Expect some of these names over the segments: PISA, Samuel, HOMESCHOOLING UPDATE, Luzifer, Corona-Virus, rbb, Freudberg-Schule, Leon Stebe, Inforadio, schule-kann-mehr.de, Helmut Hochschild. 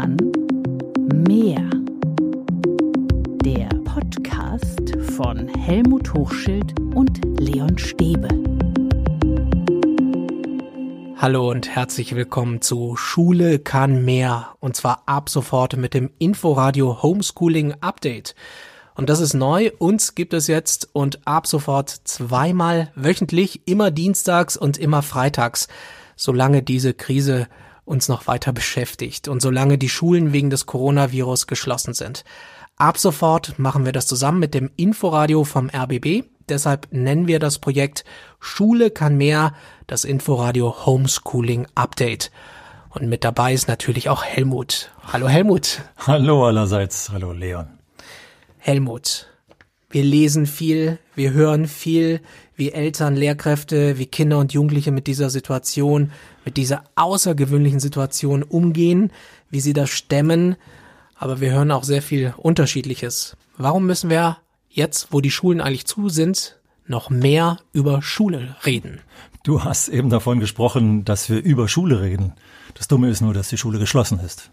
kann mehr. Der Podcast von Helmut Hochschild und Leon Stebe. Hallo und herzlich willkommen zu Schule kann mehr. Und zwar ab sofort mit dem Inforadio Homeschooling Update. Und das ist neu, uns gibt es jetzt und ab sofort zweimal wöchentlich, immer dienstags und immer freitags, solange diese Krise uns noch weiter beschäftigt und solange die Schulen wegen des Coronavirus geschlossen sind. Ab sofort machen wir das zusammen mit dem Inforadio vom RBB, deshalb nennen wir das Projekt Schule kann mehr, das Inforadio Homeschooling Update. Und mit dabei ist natürlich auch Helmut. Hallo Helmut. Hallo allerseits, hallo Leon. Helmut, wir lesen viel, wir hören viel, wie Eltern, Lehrkräfte, wie Kinder und Jugendliche mit dieser Situation, mit dieser außergewöhnlichen Situation umgehen, wie sie das stemmen. Aber wir hören auch sehr viel Unterschiedliches. Warum müssen wir jetzt, wo die Schulen eigentlich zu sind, noch mehr über Schule reden? Du hast eben davon gesprochen, dass wir über Schule reden. Das Dumme ist nur, dass die Schule geschlossen ist.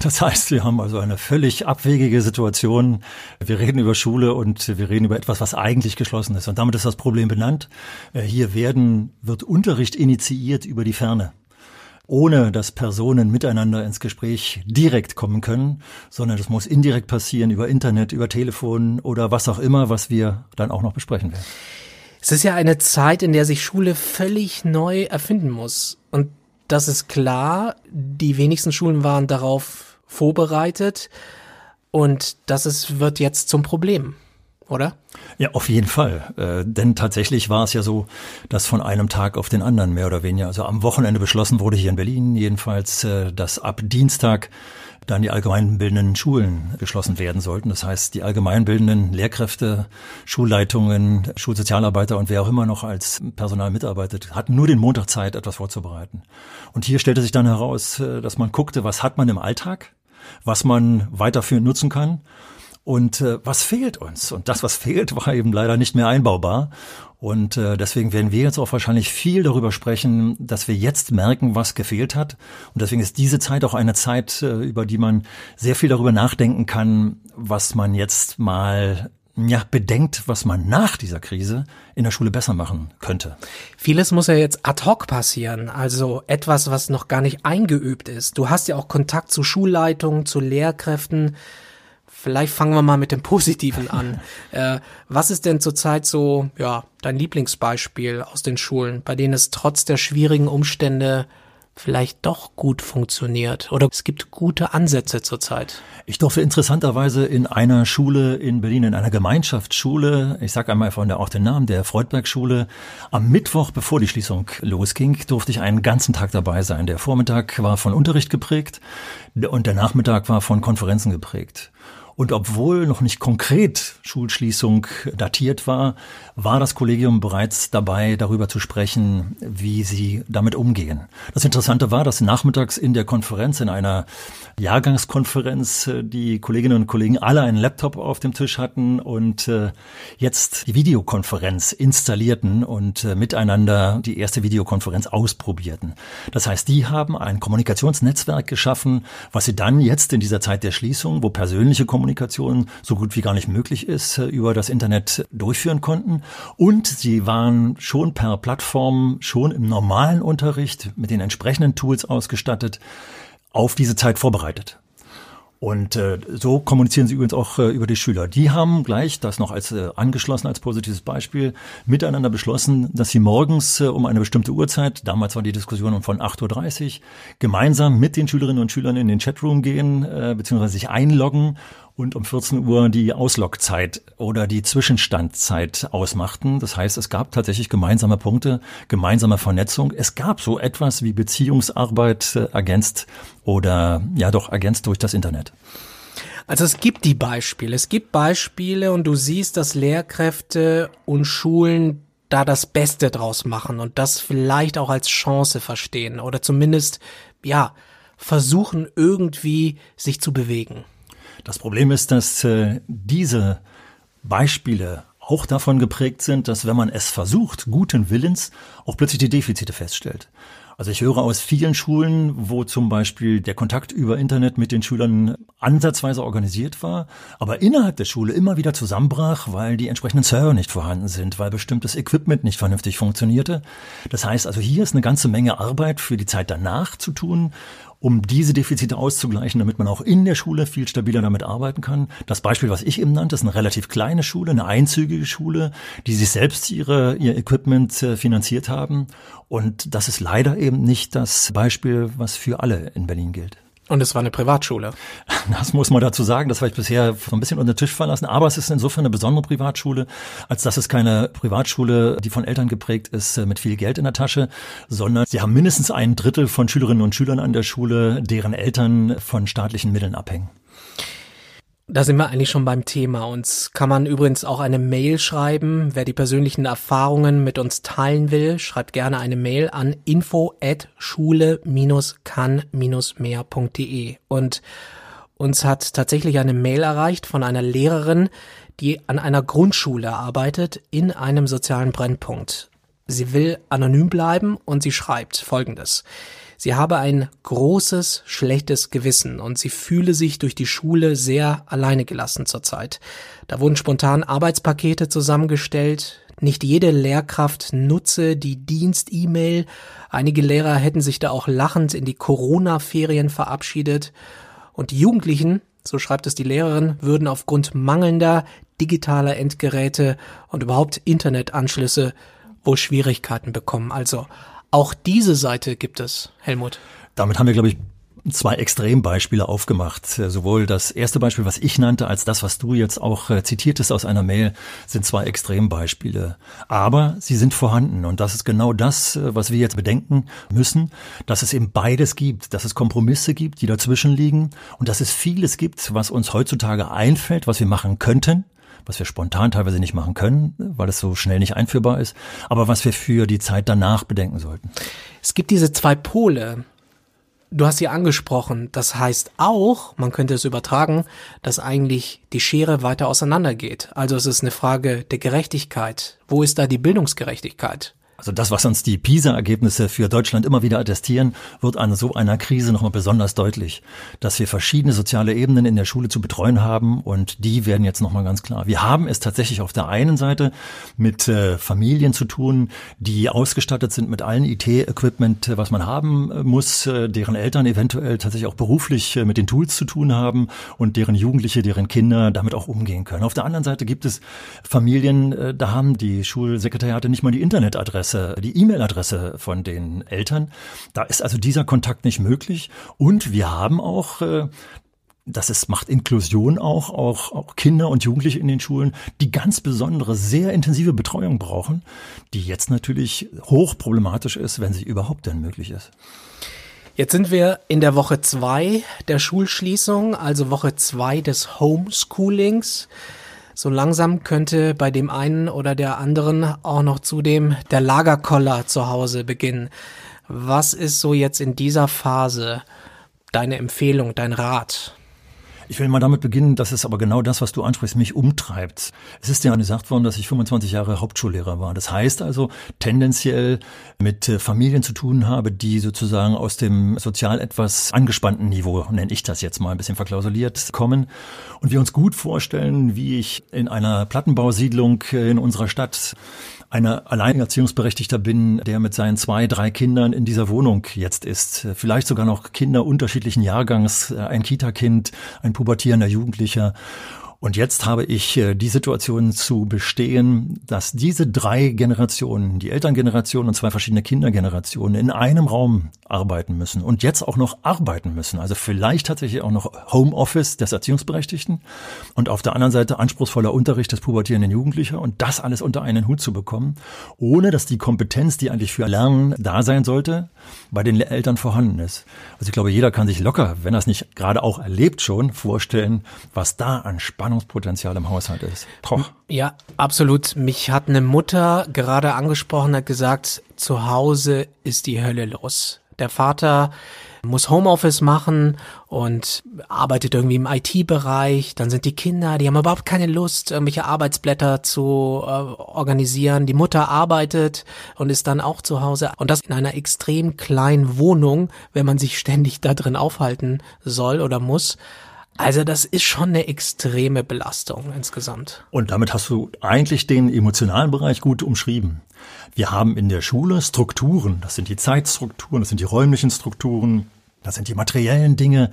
Das heißt, wir haben also eine völlig abwegige Situation. Wir reden über Schule und wir reden über etwas, was eigentlich geschlossen ist. Und damit ist das Problem benannt. Hier wird Unterricht initiiert über die Ferne, ohne dass Personen miteinander ins Gespräch direkt kommen können, sondern das muss indirekt passieren über Internet, über Telefon oder was auch immer, was wir dann auch noch besprechen werden. Es ist ja eine Zeit, in der sich Schule völlig neu erfinden muss. Und das ist klar, die wenigsten Schulen waren darauf vorbereitet und wird jetzt zum Problem, oder? Ja, auf jeden Fall, denn tatsächlich war es ja so, dass von einem Tag auf den anderen mehr oder weniger, also am Wochenende beschlossen wurde hier in Berlin jedenfalls, dass ab Dienstag dann die allgemeinbildenden Schulen geschlossen werden sollten. Das heißt, die allgemeinbildenden Lehrkräfte, Schulleitungen, Schulsozialarbeiter und wer auch immer noch als Personal mitarbeitet, hatten nur den Montag Zeit, etwas vorzubereiten. Und hier stellte sich dann heraus, dass man guckte, was hat man im Alltag, was man weiterführend nutzen kann und was fehlt uns. Und das, was fehlt, war eben leider nicht mehr einbaubar. Und deswegen werden wir jetzt auch wahrscheinlich viel darüber sprechen, dass wir jetzt merken, was gefehlt hat. Und deswegen ist diese Zeit auch eine Zeit, über die man sehr viel darüber nachdenken kann, was man jetzt mal bedenkt, was man nach dieser Krise in der Schule besser machen könnte. Vieles muss ja jetzt ad hoc passieren, also etwas, was noch gar nicht eingeübt ist. Du hast ja auch Kontakt zu Schulleitungen, zu Lehrkräften. Vielleicht fangen wir mal mit dem Positiven an. Was ist denn zurzeit so, dein Lieblingsbeispiel aus den Schulen, bei denen es trotz der schwierigen Umstände vielleicht doch gut funktioniert? Oder es gibt gute Ansätze zurzeit? Ich durfte interessanterweise in einer Schule in Berlin, in einer Gemeinschaftsschule, ich sage einmal auch den Namen, der Freudberg-Schule, am Mittwoch, bevor die Schließung losging, durfte ich einen ganzen Tag dabei sein. Der Vormittag war von Unterricht geprägt und der Nachmittag war von Konferenzen geprägt. Und obwohl noch nicht konkret Schulschließung datiert war, war das Kollegium bereits dabei, darüber zu sprechen, wie sie damit umgehen. Das Interessante war, dass nachmittags in der Konferenz, in einer Jahrgangskonferenz, die Kolleginnen und Kollegen alle einen Laptop auf dem Tisch hatten und jetzt die Videokonferenz installierten und miteinander die erste Videokonferenz ausprobierten. Das heißt, die haben ein Kommunikationsnetzwerk geschaffen, was sie dann jetzt in dieser Zeit der Schließung, wo persönliche Kommunikation so gut wie gar nicht möglich ist, über das Internet durchführen konnten. Und sie waren schon per Plattform, schon im normalen Unterricht mit den entsprechenden Tools ausgestattet, auf diese Zeit vorbereitet. Und so kommunizieren sie übrigens auch über die Schüler. Die haben gleich, das noch als angeschlossen, als positives Beispiel, miteinander beschlossen, dass sie morgens um eine bestimmte Uhrzeit, damals war die Diskussion von 8.30 Uhr, gemeinsam mit den Schülerinnen und Schülern in den Chatroom gehen, beziehungsweise sich einloggen und um 14 Uhr die Auslogzeit oder die Zwischenstandzeit ausmachten. Das heißt, es gab tatsächlich gemeinsame Punkte, gemeinsame Vernetzung. Es gab so etwas wie Beziehungsarbeit ergänzt durch das Internet. Also es gibt Beispiele und du siehst, dass Lehrkräfte und Schulen da das Beste draus machen und das vielleicht auch als Chance verstehen oder zumindest, versuchen irgendwie sich zu bewegen. Das Problem ist, dass diese Beispiele auch davon geprägt sind, dass wenn man es versucht, guten Willens, auch plötzlich die Defizite feststellt. Also ich höre aus vielen Schulen, wo zum Beispiel der Kontakt über Internet mit den Schülern ansatzweise organisiert war, aber innerhalb der Schule immer wieder zusammenbrach, weil die entsprechenden Server nicht vorhanden sind, weil bestimmtes Equipment nicht vernünftig funktionierte. Das heißt also, hier ist eine ganze Menge Arbeit für die Zeit danach zu tun, um diese Defizite auszugleichen, damit man auch in der Schule viel stabiler damit arbeiten kann. Das Beispiel, was ich eben nannte, ist eine relativ kleine Schule, eine einzügige Schule, die sich selbst ihr Equipment finanziert haben. Und das ist leider eben nicht das Beispiel, was für alle in Berlin gilt. Und es war eine Privatschule. Das muss man dazu sagen, das habe ich bisher so ein bisschen unter den Tisch fallen lassen. Aber es ist insofern eine besondere Privatschule, als dass es keine Privatschule, die von Eltern geprägt ist, mit viel Geld in der Tasche, sondern sie haben mindestens 1/3 von Schülerinnen und Schülern an der Schule, deren Eltern von staatlichen Mitteln abhängen. Da sind wir eigentlich schon beim Thema. Uns kann man übrigens auch eine Mail schreiben. Wer die persönlichen Erfahrungen mit uns teilen will, schreibt gerne eine Mail an info@schule-kann-mehr.de. Und uns hat tatsächlich eine Mail erreicht von einer Lehrerin, die an einer Grundschule arbeitet, in einem sozialen Brennpunkt. Sie will anonym bleiben und sie schreibt Folgendes. Sie habe ein großes, schlechtes Gewissen und sie fühle sich durch die Schule sehr alleine gelassen zurzeit. Da wurden spontan Arbeitspakete zusammengestellt. Nicht jede Lehrkraft nutze die Dienst-E-Mail. Einige Lehrer hätten sich da auch lachend in die Corona-Ferien verabschiedet. Und die Jugendlichen, so schreibt es die Lehrerin, würden aufgrund mangelnder digitaler Endgeräte und überhaupt Internetanschlüsse wohl Schwierigkeiten bekommen. Also auch diese Seite gibt es, Helmut. Damit haben wir, glaube ich, 2 Extrembeispiele aufgemacht. Sowohl das erste Beispiel, was ich nannte, als das, was du jetzt auch zitiertest aus einer Mail, sind 2 Extrembeispiele. Aber sie sind vorhanden und das ist genau das, was wir jetzt bedenken müssen, dass es eben beides gibt, dass es Kompromisse gibt, die dazwischen liegen und dass es vieles gibt, was uns heutzutage einfällt, was wir machen könnten, was wir spontan teilweise nicht machen können, weil es so schnell nicht einführbar ist, aber was wir für die Zeit danach bedenken sollten. Es gibt diese 2 Pole. Du hast sie angesprochen. Das heißt auch, man könnte es übertragen, dass eigentlich die Schere weiter auseinander geht. Also es ist eine Frage der Gerechtigkeit. Wo ist da die Bildungsgerechtigkeit? Also das, was uns die PISA-Ergebnisse für Deutschland immer wieder attestieren, wird an so einer Krise nochmal besonders deutlich, dass wir verschiedene soziale Ebenen in der Schule zu betreuen haben und die werden jetzt nochmal ganz klar. Wir haben es tatsächlich auf der einen Seite mit Familien zu tun, die ausgestattet sind mit allen IT-Equipment, was man haben muss, deren Eltern eventuell tatsächlich auch beruflich mit den Tools zu tun haben und deren Jugendliche, deren Kinder damit auch umgehen können. Auf der anderen Seite gibt es Familien, da haben die Schulsekretariate nicht mal die Internetadresse, die E-Mail-Adresse von den Eltern. Da ist also dieser Kontakt nicht möglich. Und wir haben auch, macht Inklusion auch Kinder und Jugendliche in den Schulen, die ganz besondere, sehr intensive Betreuung brauchen, die jetzt natürlich hochproblematisch ist, wenn sie überhaupt denn möglich ist. Jetzt sind wir in der Woche 2 der Schulschließung, also Woche 2 des Homeschoolings. So langsam könnte bei dem einen oder der anderen auch noch zudem der Lagerkoller zu Hause beginnen. Was ist so jetzt in dieser Phase deine Empfehlung, dein Rat? Ich will mal damit beginnen, dass es aber genau das, was du ansprichst, mich umtreibt. Es ist ja gesagt worden, dass ich 25 Jahre Hauptschullehrer war. Das heißt also, tendenziell mit Familien zu tun habe, die sozusagen aus dem sozial etwas angespannten Niveau, nenne ich das jetzt mal ein bisschen verklausuliert, kommen. Und wir uns gut vorstellen, wie ich in einer Plattenbausiedlung in unserer Stadt einer Alleinerziehungsberechtigter bin, der mit seinen 2, 3 Kindern in dieser Wohnung jetzt ist. Vielleicht sogar noch Kinder unterschiedlichen Jahrgangs, ein Kita-Kind, ein pubertierender Jugendlicher. Und jetzt habe ich die Situation zu bestehen, dass diese 3 Generationen, die Elterngeneration und 2 verschiedene Kindergenerationen, in einem Raum arbeiten müssen und jetzt auch noch arbeiten müssen. Also vielleicht tatsächlich auch noch Homeoffice des Erziehungsberechtigten und auf der anderen Seite anspruchsvoller Unterricht des pubertierenden Jugendlichen und das alles unter einen Hut zu bekommen, ohne dass die Kompetenz, die eigentlich für Lernen da sein sollte, bei den Eltern vorhanden ist. Also ich glaube, jeder kann sich locker, wenn er es nicht gerade auch erlebt schon, vorstellen, was da an Spannungspotenzial im Haushalt ist. Poch. Ja, absolut. Mich hat eine Mutter gerade angesprochen, hat gesagt, zu Hause ist die Hölle los. Der Vater muss Homeoffice machen und arbeitet irgendwie im IT-Bereich. Dann sind die Kinder, die haben überhaupt keine Lust, irgendwelche Arbeitsblätter zu organisieren. Die Mutter arbeitet und ist dann auch zu Hause. Und das in einer extrem kleinen Wohnung, wenn man sich ständig da drin aufhalten soll oder muss. Also das ist schon eine extreme Belastung insgesamt. Und damit hast du eigentlich den emotionalen Bereich gut umschrieben. Wir haben in der Schule Strukturen, das sind die Zeitstrukturen, das sind die räumlichen Strukturen, das sind die materiellen Dinge,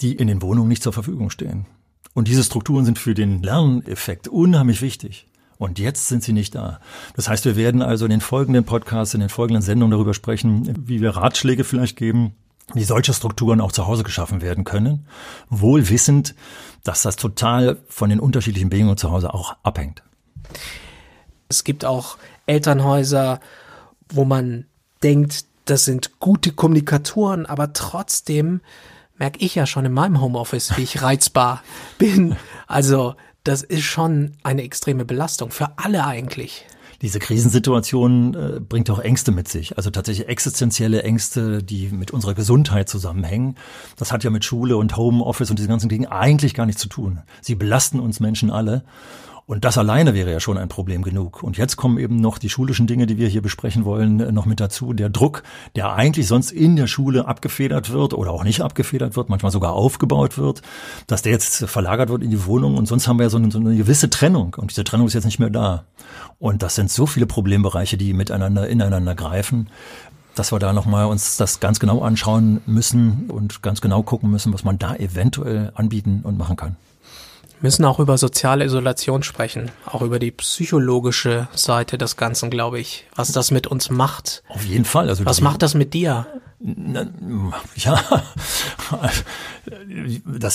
die in den Wohnungen nicht zur Verfügung stehen. Und diese Strukturen sind für den Lerneffekt unheimlich wichtig. Und jetzt sind sie nicht da. Das heißt, wir werden also in den folgenden Podcasts, in den folgenden Sendungen darüber sprechen, wie wir Ratschläge vielleicht geben, wie solche Strukturen auch zu Hause geschaffen werden können, wohl wissend, dass das total von den unterschiedlichen Bedingungen zu Hause auch abhängt. Es gibt auch Elternhäuser, wo man denkt, das sind gute Kommunikatoren, aber trotzdem merke ich ja schon in meinem Homeoffice, wie ich reizbar bin. Also das ist schon eine extreme Belastung für alle eigentlich. Diese Krisensituation bringt auch Ängste mit sich, also tatsächlich existenzielle Ängste, die mit unserer Gesundheit zusammenhängen. Das hat ja mit Schule und Homeoffice und diesen ganzen Dingen eigentlich gar nichts zu tun. Sie belasten uns Menschen alle und das alleine wäre ja schon ein Problem genug. Und jetzt kommen eben noch die schulischen Dinge, die wir hier besprechen wollen, noch mit dazu. Der Druck, der eigentlich sonst in der Schule abgefedert wird oder auch nicht abgefedert wird, manchmal sogar aufgebaut wird, dass der jetzt verlagert wird in die Wohnung und sonst haben wir ja so eine gewisse Trennung und diese Trennung ist jetzt nicht mehr da. Und das sind so viele Problembereiche, die miteinander, ineinander greifen, dass wir da nochmal uns das ganz genau anschauen müssen und ganz genau gucken müssen, was man da eventuell anbieten und machen kann. Wir müssen auch über soziale Isolation sprechen, auch über die psychologische Seite des Ganzen, glaube ich, was das mit uns macht. Auf jeden Fall. Also was macht das mit dir? Ja,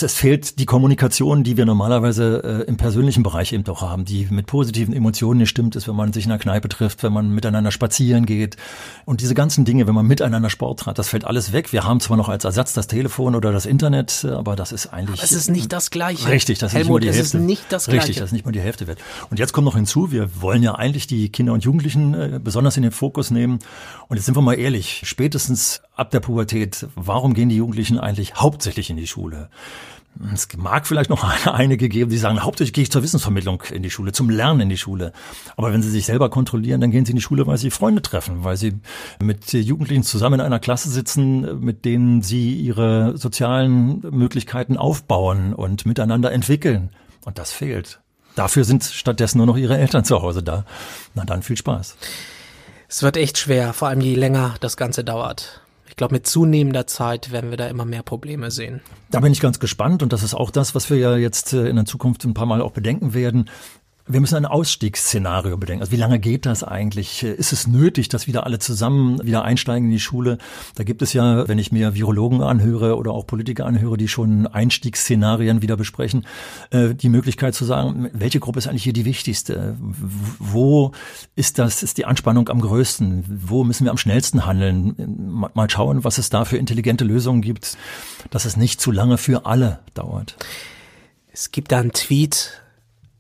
es fehlt die Kommunikation, die wir normalerweise im persönlichen Bereich eben doch haben, die mit positiven Emotionen gestimmt ist, wenn man sich in einer Kneipe trifft, wenn man miteinander spazieren geht und diese ganzen Dinge, wenn man miteinander Sport hat, das fällt alles weg. Wir haben zwar noch als Ersatz das Telefon oder das Internet, aber das ist eigentlich... Aber es ist nicht das Gleiche. Richtig, das Helmut, ist nicht mal die Hälfte. Ist nicht das Gleiche. Richtig, das ist nicht mal die Hälfte wert. Und jetzt kommt noch hinzu, wir wollen ja eigentlich die Kinder und Jugendlichen besonders in den Fokus nehmen und jetzt sind wir mal ehrlich, spätestens ab der Pubertät, warum gehen die Jugendlichen eigentlich hauptsächlich in die Schule? Es mag vielleicht noch einige geben, die sagen, hauptsächlich gehe ich zur Wissensvermittlung in die Schule, zum Lernen in die Schule. Aber wenn sie sich selber kontrollieren, dann gehen sie in die Schule, weil sie Freunde treffen, weil sie mit Jugendlichen zusammen in einer Klasse sitzen, mit denen sie ihre sozialen Möglichkeiten aufbauen und miteinander entwickeln. Und das fehlt. Dafür sind stattdessen nur noch ihre Eltern zu Hause da. Na dann, viel Spaß. Es wird echt schwer, vor allem je länger das Ganze dauert. Ich glaube, mit zunehmender Zeit werden wir da immer mehr Probleme sehen. Da bin ich ganz gespannt und das ist auch das, was wir ja jetzt in der Zukunft ein paar Mal auch bedenken werden. Wir müssen ein Ausstiegsszenario bedenken. Also wie lange geht das eigentlich? Ist es nötig, dass wieder alle zusammen wieder einsteigen in die Schule? Da gibt es ja, wenn ich mir Virologen anhöre oder auch Politiker anhöre, die schon Einstiegsszenarien wieder besprechen, die Möglichkeit zu sagen, welche Gruppe ist eigentlich hier die wichtigste? Wo ist die Anspannung am größten? Wo müssen wir am schnellsten handeln? Mal schauen, was es da für intelligente Lösungen gibt, dass es nicht zu lange für alle dauert. Es gibt da einen Tweet,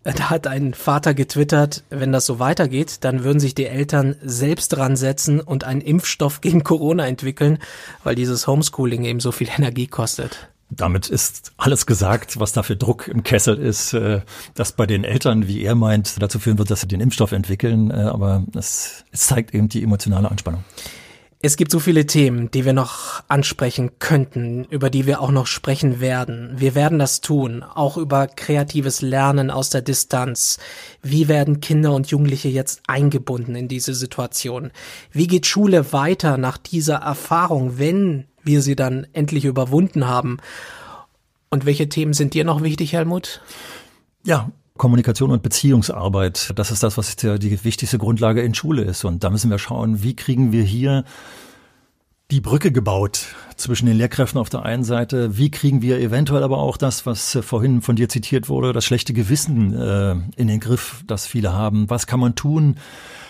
da hat ein Vater getwittert, wenn das so weitergeht, dann würden sich die Eltern selbst dran setzen und einen Impfstoff gegen Corona entwickeln, weil dieses Homeschooling eben so viel Energie kostet. Damit ist alles gesagt, was da für Druck im Kessel ist, dass bei den Eltern, wie er meint, dazu führen wird, dass sie den Impfstoff entwickeln. Aber es zeigt eben die emotionale Anspannung. Es gibt so viele Themen, die wir noch ansprechen könnten, über die wir auch noch sprechen werden. Wir werden das tun, auch über kreatives Lernen aus der Distanz. Wie werden Kinder und Jugendliche jetzt eingebunden in diese Situation? Wie geht Schule weiter nach dieser Erfahrung, wenn wir sie dann endlich überwunden haben? Und welche Themen sind dir noch wichtig, Helmut? Ja, Kommunikation und Beziehungsarbeit, das ist das, was die wichtigste Grundlage in Schule ist. Und da müssen wir schauen, wie kriegen wir hier die Brücke gebaut zwischen den Lehrkräften auf der einen Seite, wie kriegen wir eventuell aber auch das, was vorhin von dir zitiert wurde, das schlechte Gewissen in den Griff, das viele haben. Was kann man tun?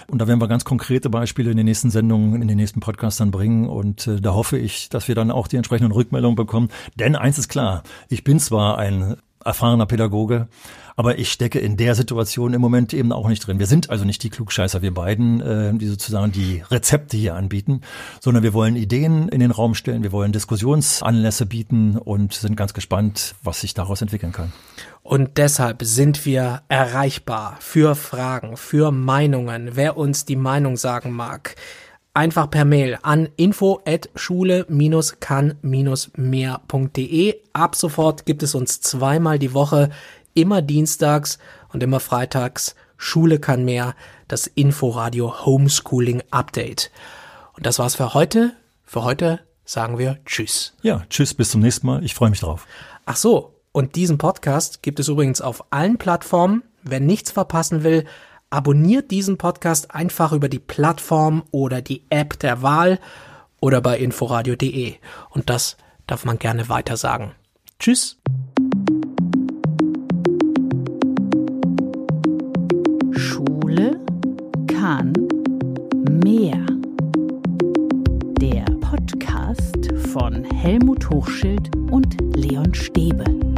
Und da werden wir ganz konkrete Beispiele in den nächsten Sendungen, in den nächsten Podcasts dann bringen. Und da hoffe ich, dass wir dann auch die entsprechenden Rückmeldungen bekommen. Denn eins ist klar, ich bin zwar ein erfahrener Pädagoge. Aber ich stecke in der Situation im Moment eben auch nicht drin. Wir sind also nicht die Klugscheißer, wir beiden, die sozusagen die Rezepte hier anbieten, sondern wir wollen Ideen in den Raum stellen, wir wollen Diskussionsanlässe bieten und sind ganz gespannt, was sich daraus entwickeln kann. Und deshalb sind wir erreichbar für Fragen, für Meinungen. Wer uns die Meinung sagen mag, einfach per Mail an info@schule-kann-mehr.de. Ab sofort gibt es uns zweimal die Woche, immer dienstags und immer freitags. Schule kann mehr, das Inforadio Homeschooling Update. Und das war's für heute. Für heute sagen wir Tschüss. Ja, Tschüss, bis zum nächsten Mal. Ich freue mich drauf. Ach so, und diesen Podcast gibt es übrigens auf allen Plattformen. Wer nichts verpassen will, abonniert diesen Podcast einfach über die Plattform oder die App der Wahl oder bei inforadio.de. Und das darf man gerne weitersagen. Tschüss. Schule kann mehr. Der Podcast von Helmut Hochschild und Leon Stebe.